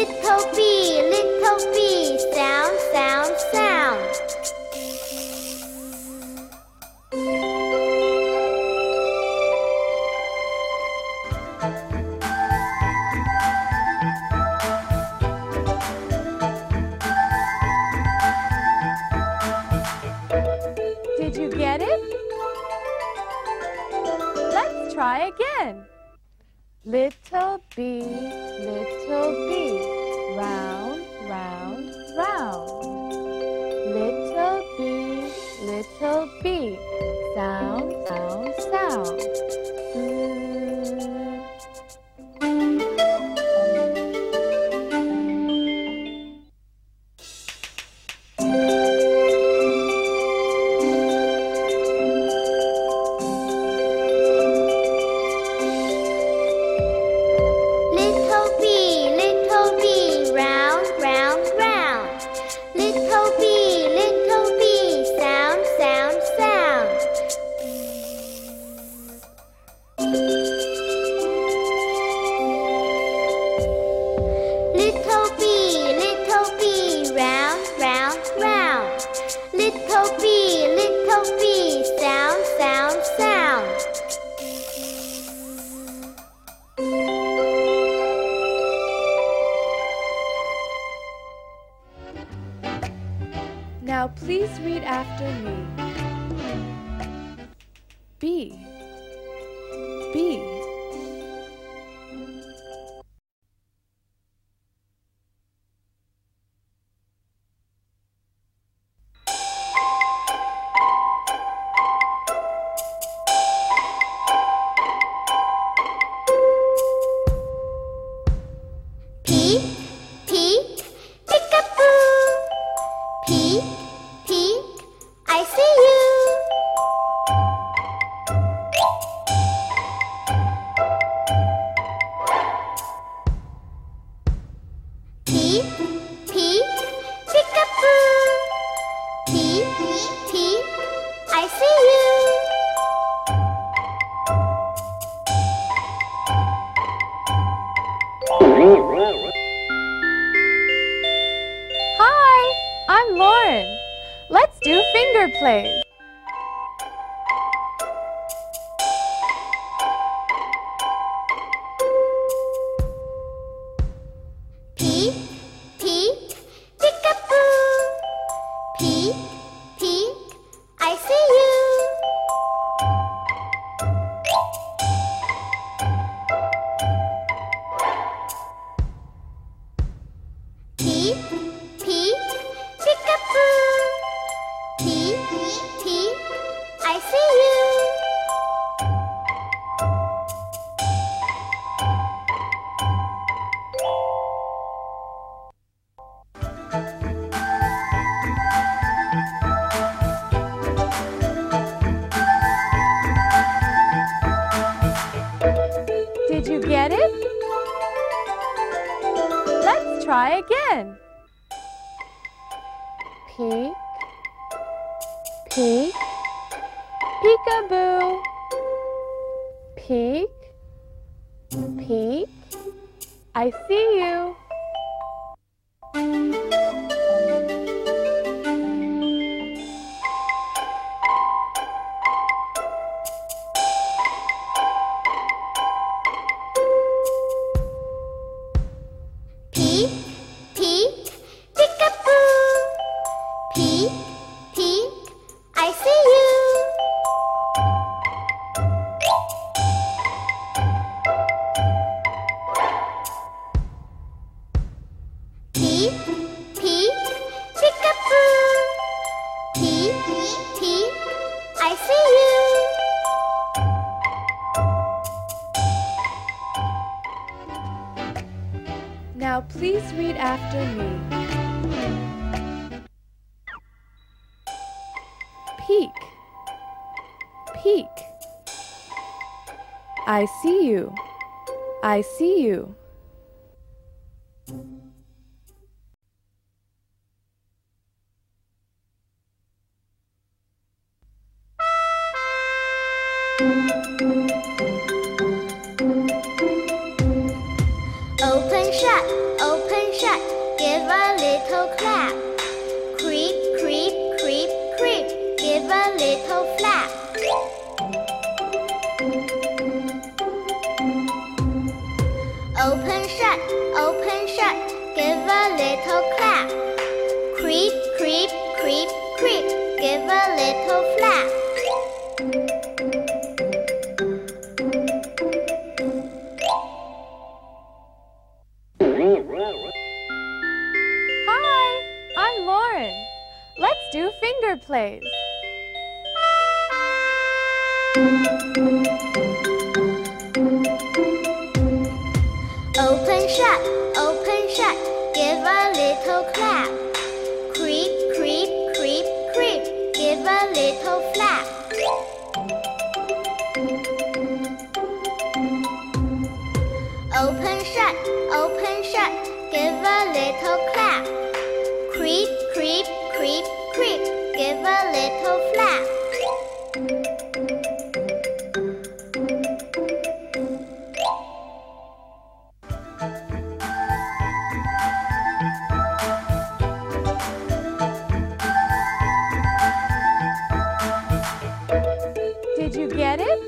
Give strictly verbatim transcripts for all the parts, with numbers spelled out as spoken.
Little bee, little bee, sound, sound, sound. Did you get it? Let's try again. Little bee, little bee, round, round, round. Little bee, little bee, sound, sound, sound. Little bee, little bee, sound, sound, sound. Now please read after me. Bee, bee. Hi, I'm Lauren. Let's do finger plays. Peek, peek, peek-a-boo. Peek, peek, I see you. Did you get it? Let's try again. Peek, peek, peek-a-boo. Peek, peek, I see you. Now please read after me. Peek, peek. I see you. I see you. Open, shut, open, give a little clap. Creep, creep, creep, creep, give a little flap. Open, shut, open, shut, give a little clap. Creep, creep, creep, creep, give a little flap. Do finger plays. Open, shut, open, shut, give a little clap. Creep, creep, creep, creep, give a little flap. Open, shut, open, shut, give a little clap. Creep, creep, creep, creep, give a little flap. Did you get it?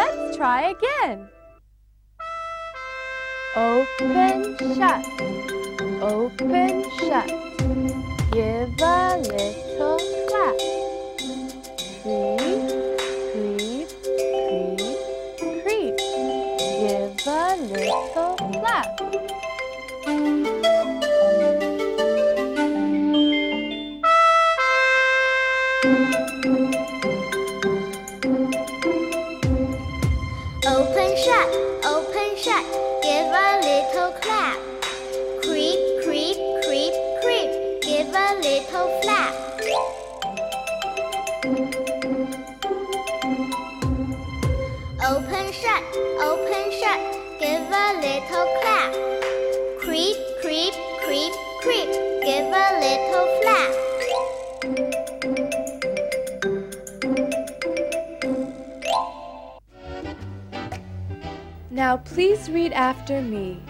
Let's try again. Open, shut, open, shut, give a little clap. Creep, creep, creep, creep, give a little clap. Open, shut, open, shut, give a little clap. Creep, creep, creep, creep, give a little flap. Open, shut, open, shut, give a little clap. Creep, creep, creep, creep, give a little flap. Now please read after me.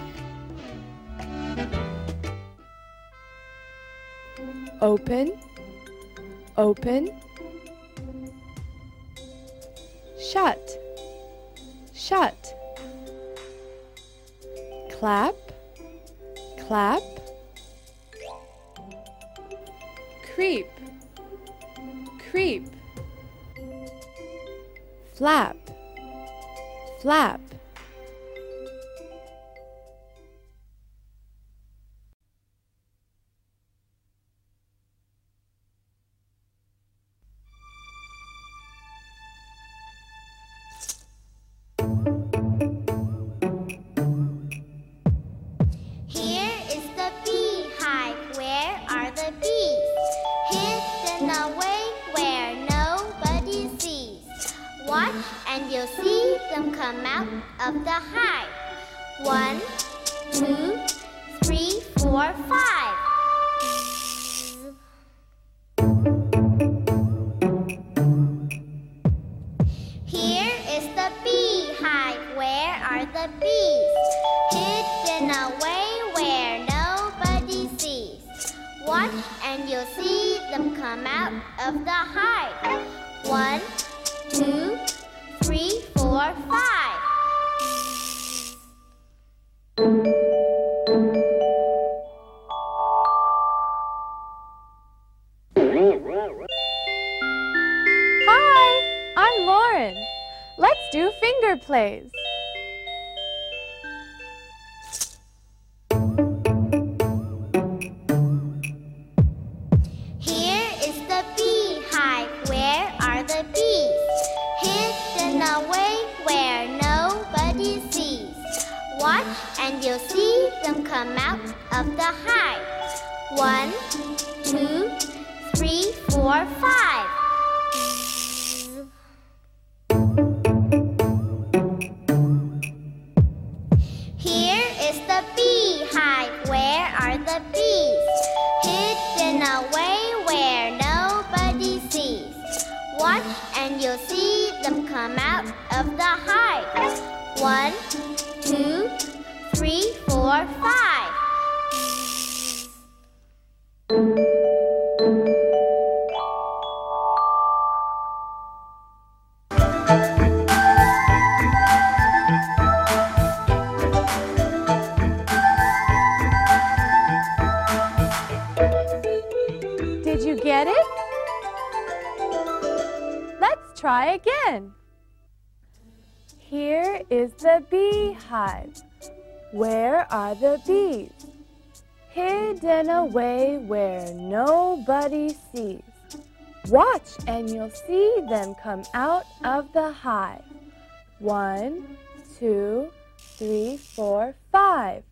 Open, open, shut, shut, clap, clap, creep, creep, flap, flap. And you'll see them come out of the hive. One, two, three, four, five. Here is the beehive. Where are the bees? Hidden away where nobody sees. Watch and you'll see them come out of the hive. One, two, three, four, five. Hi, I'm Lauren. Let's do finger plays. Here is the beehive. Where are the bees? Away where nobody sees. Watch and you'll see them come out of the hive. One, two, three, four, five. Here is the beehive. Where are the bees? Hidden away where nobody sees. Watch and you'll see them come out of the hive. One, two, three, four, four, five. Did you get it? Let's try again. Here is the beehive. Where are the bees? Hidden away where nobody sees. Watch and you'll see them come out of the hive. One, two, three, four, five.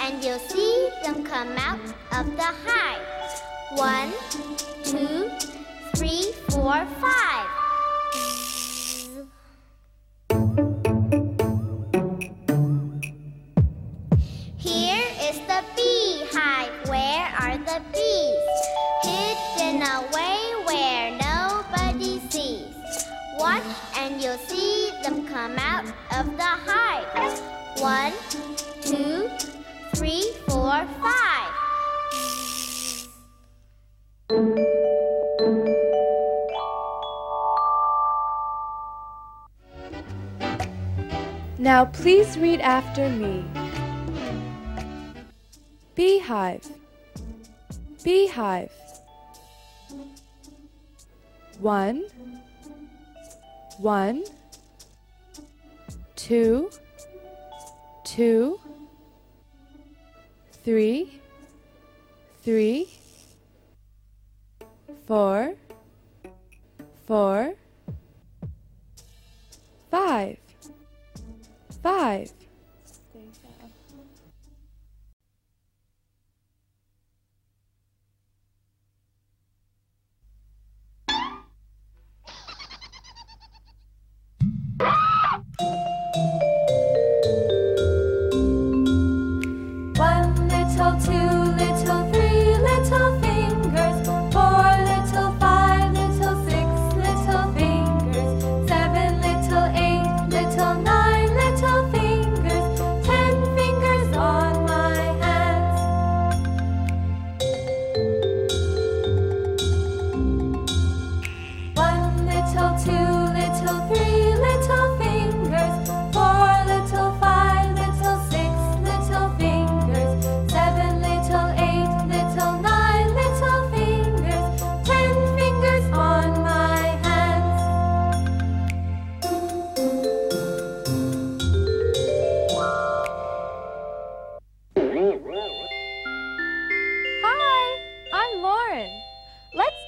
And you'll see them come out of the hive. One, two, three, four, five. Here is the beehive. Where are the bees? Hidden away where nobody sees. Watch and you'll see them come out of the hive. One, two, three, four, five. Now please read after me. Beehive, beehive. One, one, two, two, three, three, four, four, five, five.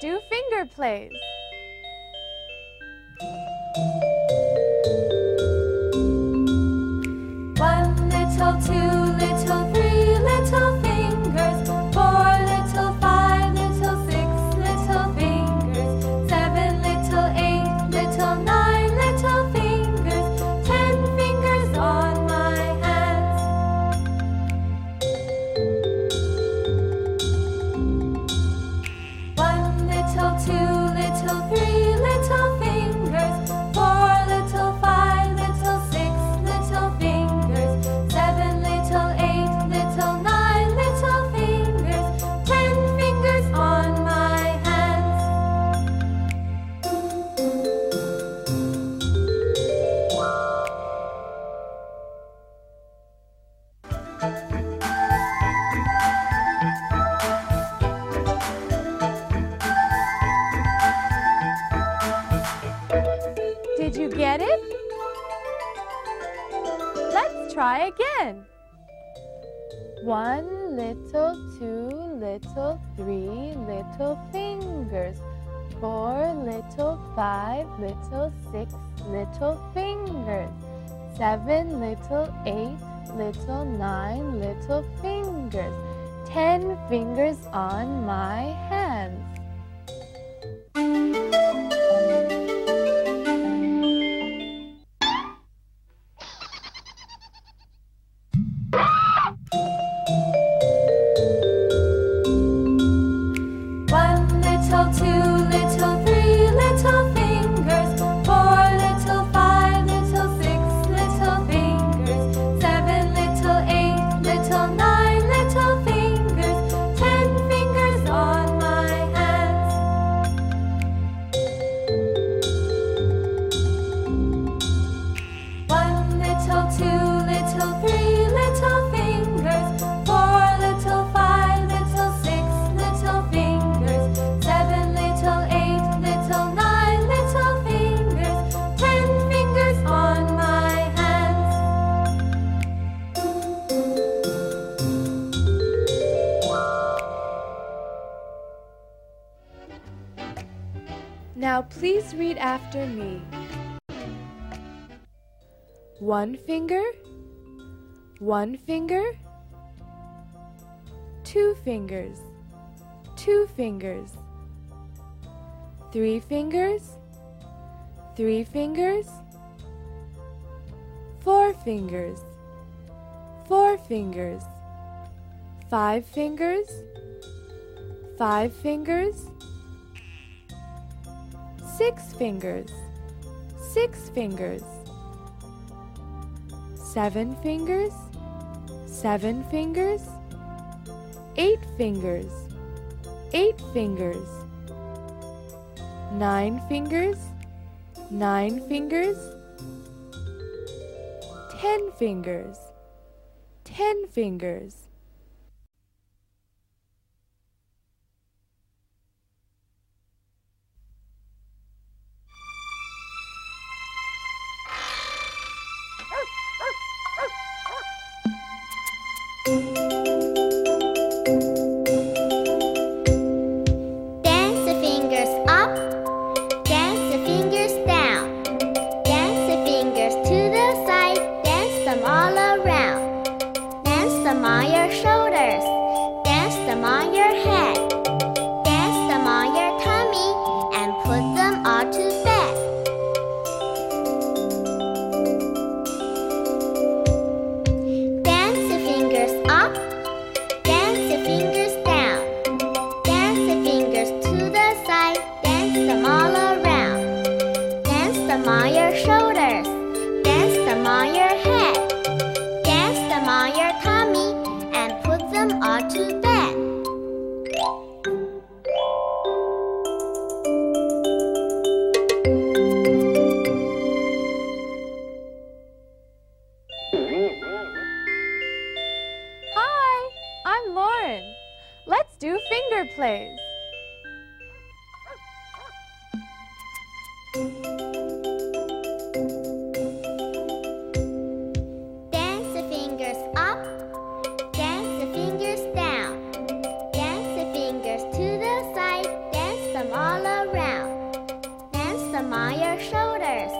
Do finger plays. One little, two little, three little fingers, four little, five little, six little fingers, seven little, eight little, nine little fingers, ten fingers on my hands. One little, two little, three little fingers, four little, five little, six little fingers, seven little, eight little, nine little fingers, ten fingers on my hands. Did you get it? Let's try again. One little, two little, three little fingers, four little, five little, six little fingers, seven little, eight little, nine little fingers, ten fingers on my hands. One little, two little, three little fingers, four little, five little, six little fingers, seven little, eight little, nine little fingers, ten fingers on my hands. One little, two little, three little fingers, four little, five little, six little fingers, Now please read after me. One finger, one finger, two fingers, two fingers, three fingers, three fingers, four fingers, four fingers, five fingers, five fingers, six fingers, six fingers, seven fingers, seven fingers, eight fingers, eight fingers, nine fingers, nine fingers, ten fingers, ten fingers. Plays. Dance the fingers up, dance the fingers down, dance the fingers to the side, dance them all around, dance them on your shoulders,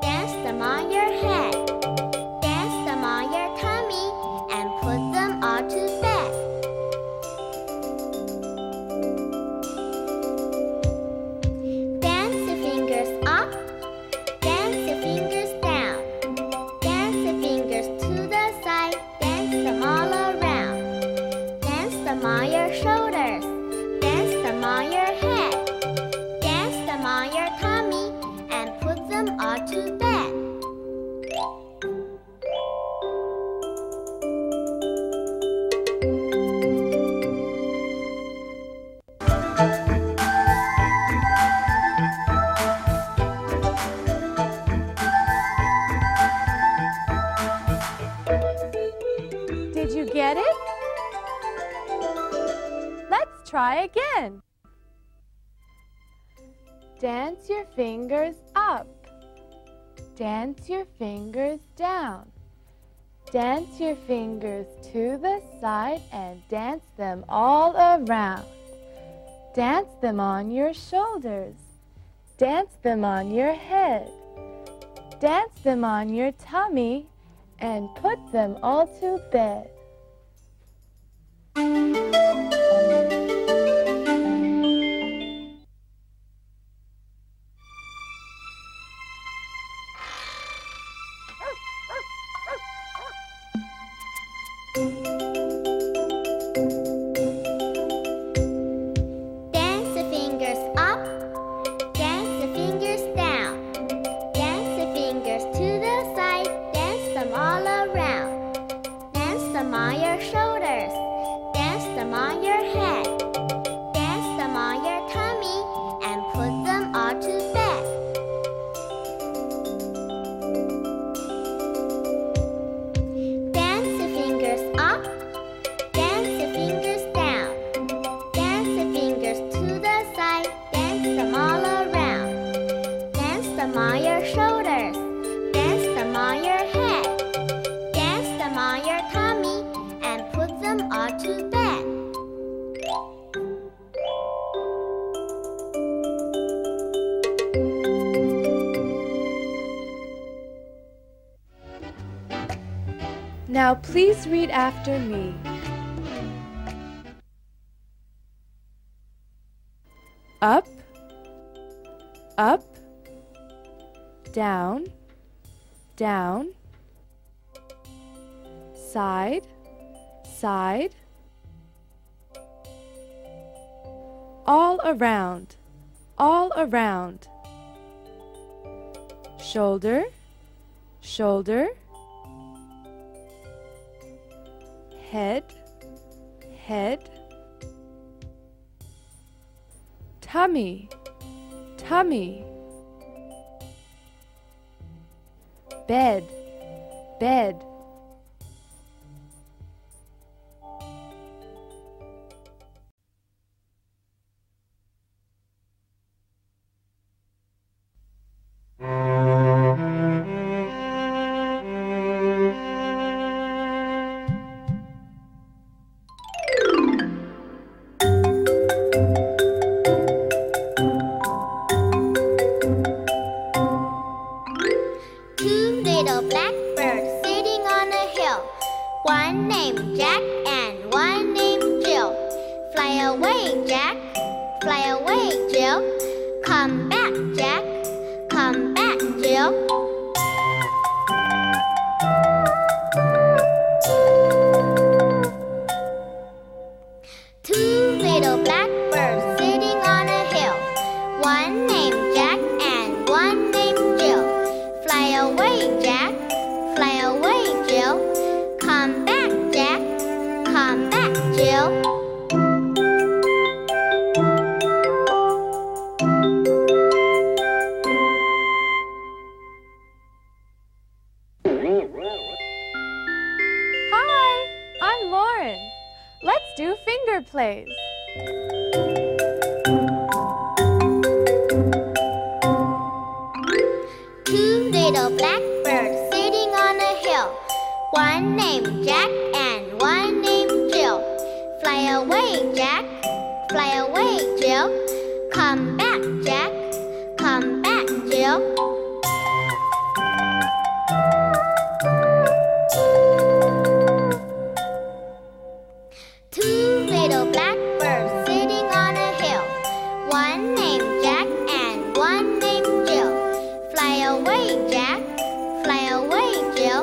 dance them on your head, dance them on your tummy, and put them all to bed. Did you get it? Let's try again. Dance your fingers up. Dance your fingers down. Dance your fingers to the side and dance them all around. Dance them on your shoulders. Dance them on your head. Dance them on your tummy and put them all to bed. Now please read after me. Up, up, down, down, side, side, all around, all around, shoulder, shoulder, head, head, tummy, tummy, bed, bed. One named Jack and one named Jill. Fly away, Jack. Fly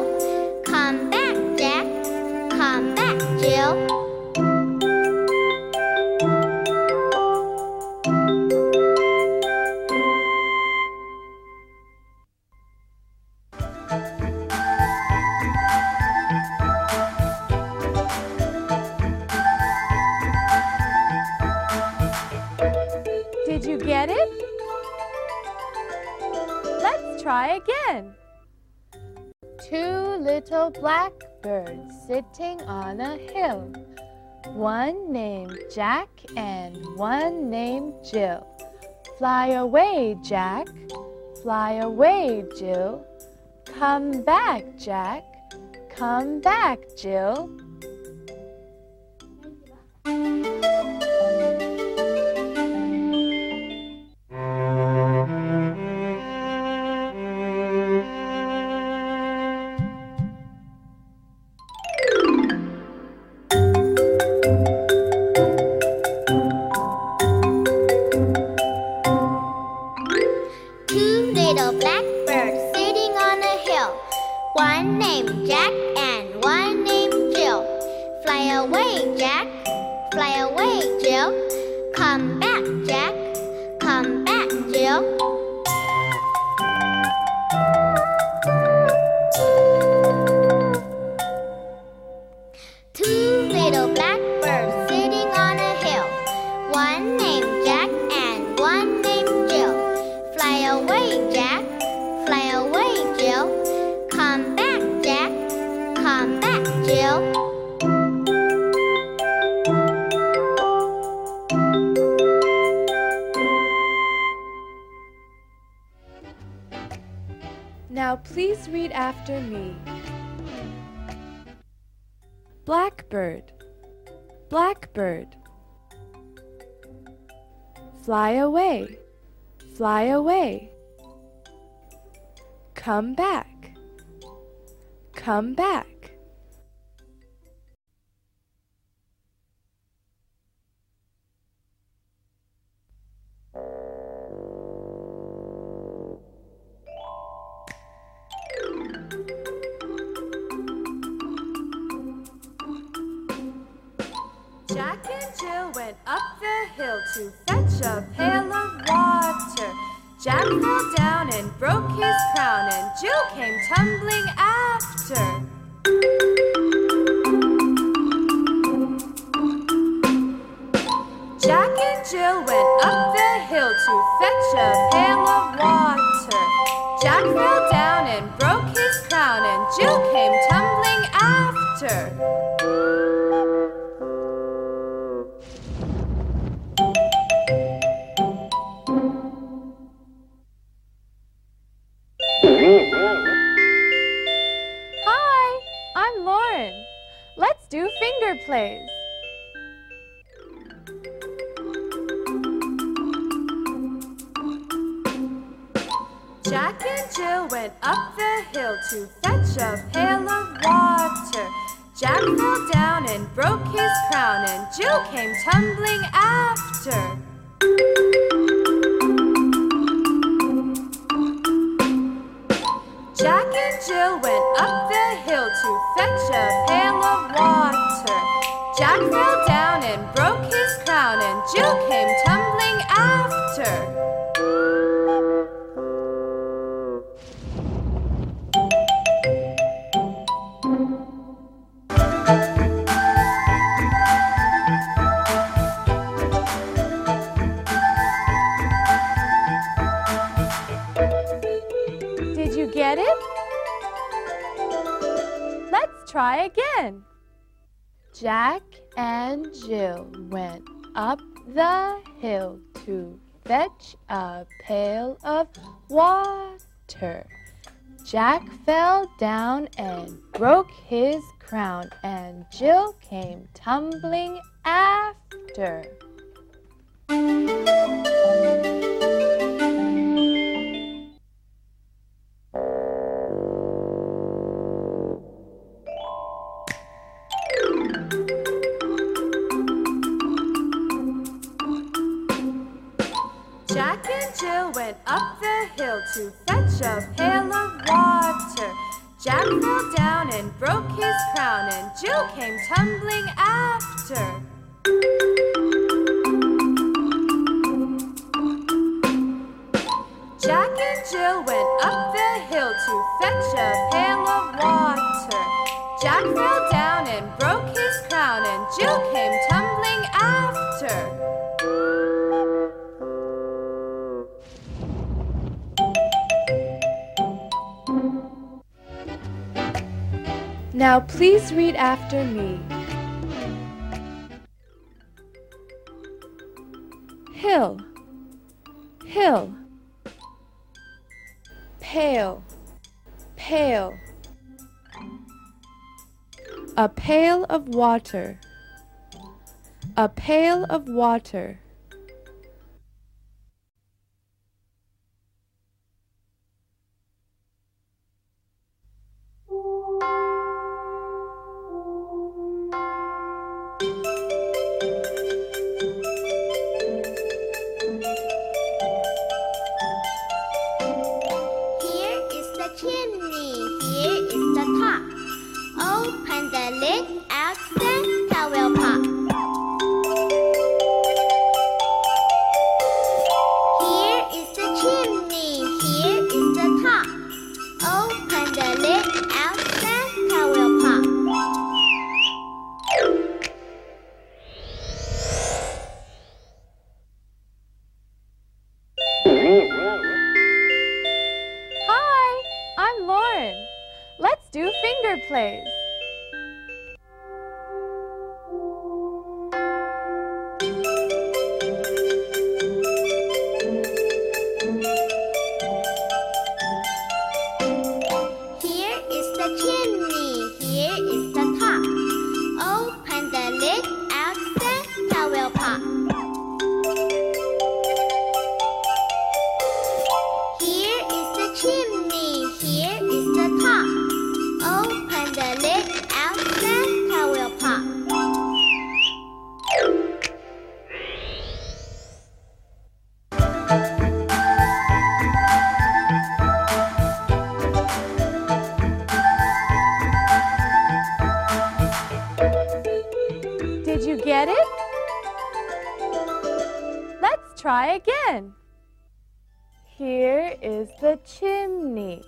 away, Jill. Come back, Jack. Come back, Jill. Two little blackbirds sitting on a hill. One named Jack and one named Jill. Fly away, Jack. Fly away, Jill. Come back, Jack. Come back, Jill. Hi, I'm Lauren. Let's do finger plays. Two little blackbirds sitting on a hill. One named Jack and one named Jill. Fly away, Jack. Fly away, Jill. Come back, Jack. Come back, Jill. Two little blackbirds sitting on a hill. One named Jack and one named Jill. Fly away, Jack. Fly away, Jill. Come back, Jack. Come back, Jill. Did you get it? Let's try again. Two little blackbirds sitting on a hill. One named Jack and one named Jill. Fly away, Jack. Fly away, Jill. Come back, Jack. Come back, Jill. One named Jack and one named Jill. Fly away, Jack. Fly away, Jill. Come back, Jack. Come back, Jill. Two little blackbirds sitting on a hill. One named Jack and one named Jill. Fly away, Jack. Fly away, Jill. Come back, Jack. Come back, Jill. Now please read after me. Blackbird, blackbird. Fly away, fly away. Come back. Come back. went up the hill to fetch a pail of water. Jack fell down and broke his crown, and Jill came tumbling after.Jack and Jill went up the hill to fetch a pail of water. Jack fell down and broke his crown, and Jill came tumbling after. Hi, I'm Lauren. Let's do finger plays.Jack and Jill went up the hill to fetch a pail of water. Jack fell down and broke his crown, and Jill came tumbling after. Jack and Jill went up the hill to fetch a pail of water. Jack fell down and broke his crown, and Jill came tumbling after.Get it? Let's try again. Jack and Jill went up the hill to fetch a pail of water. Jack fell down and broke his crown, and Jill came tumbling after.Jack and Jill went up the hill to fetch a pail of water. Jack fell down and broke his crown, and Jill came tumbling after. Jack and Jill went up the hill to fetch a pail of water. Jack fell down and broke his crown, and Jill came tumbling after.Now please read after me. Hill, hill. Pail, pail. A pail of water, a pail of water. Let's do finger plays. Here is the chimney, here is the top. Open the lid, out Santa will pop. Here is the chimney, here is the top.Open the lid try again. Here is the chimney.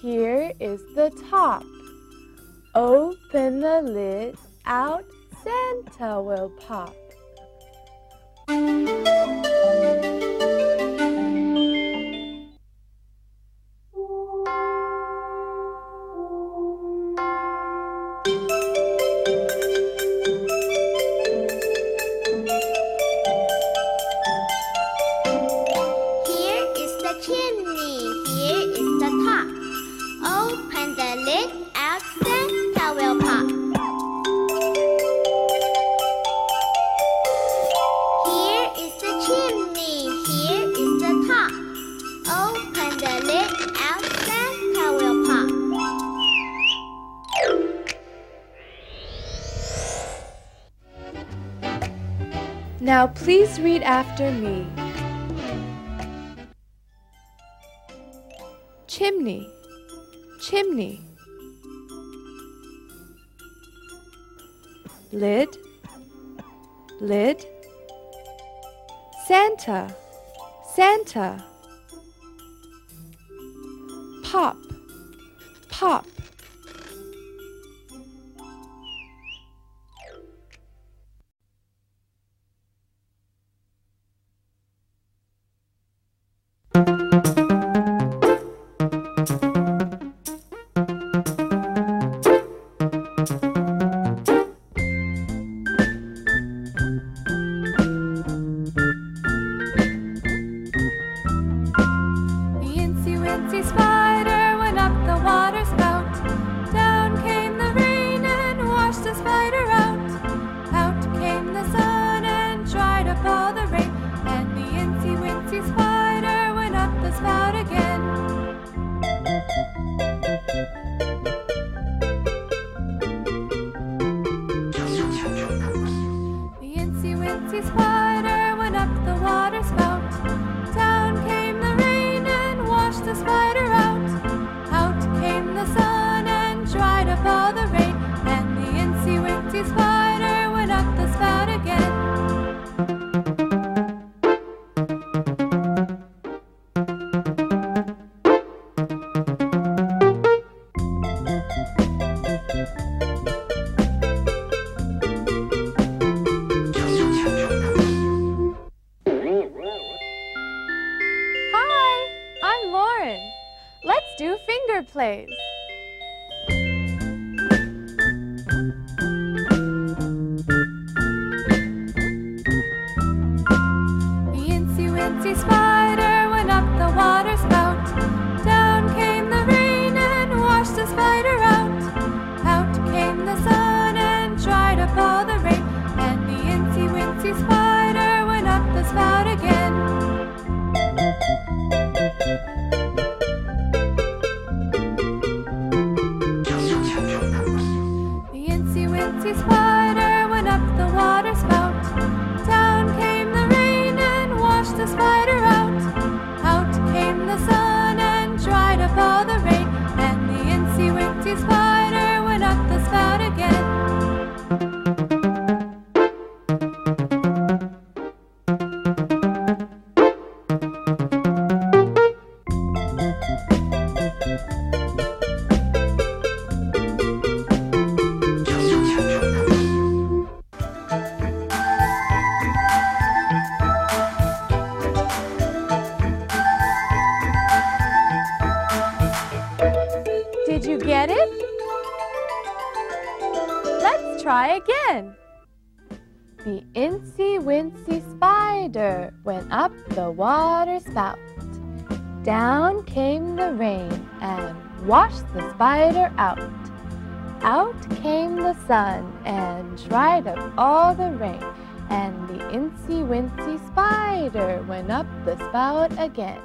Here is the top. Open the lid, out Santa will pop. Now please read after me. Chimney, chimney. Lid, lid. Santa, Santa. Pop, pop. Plays. The incy wincy spider went up the water spout. Down came the rain and washed the spider out. Out came the sun and dried up all the rain. And the incy wincy spider went up the spout again. Spider went up the water spout. Down came the rain and washed the spider out. Out came the sun and dried up all the rain. And the incy wincy spider went up the spout again. Try again. The incy wincy spider went up the water spout. Down came the rain and washed the spider out. Out came the sun and dried up all the rain. And the incy wincy spider went up the spout again.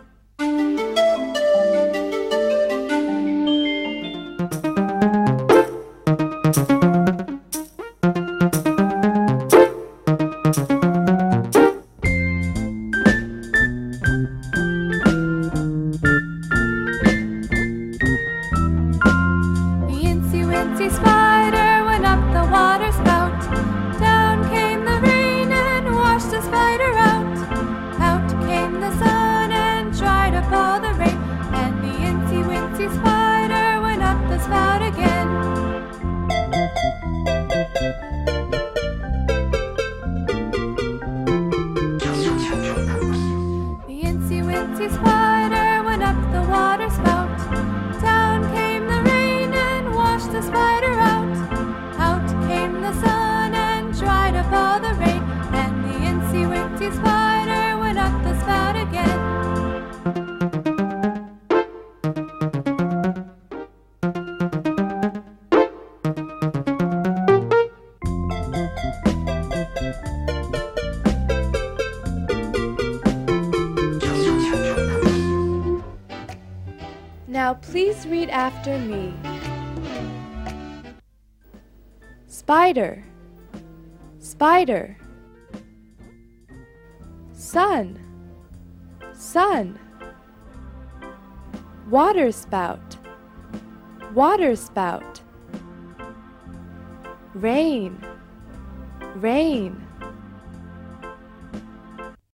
Please read after me. Spider, spider. Sun, sun. Water spout, water spout. Rain, rain.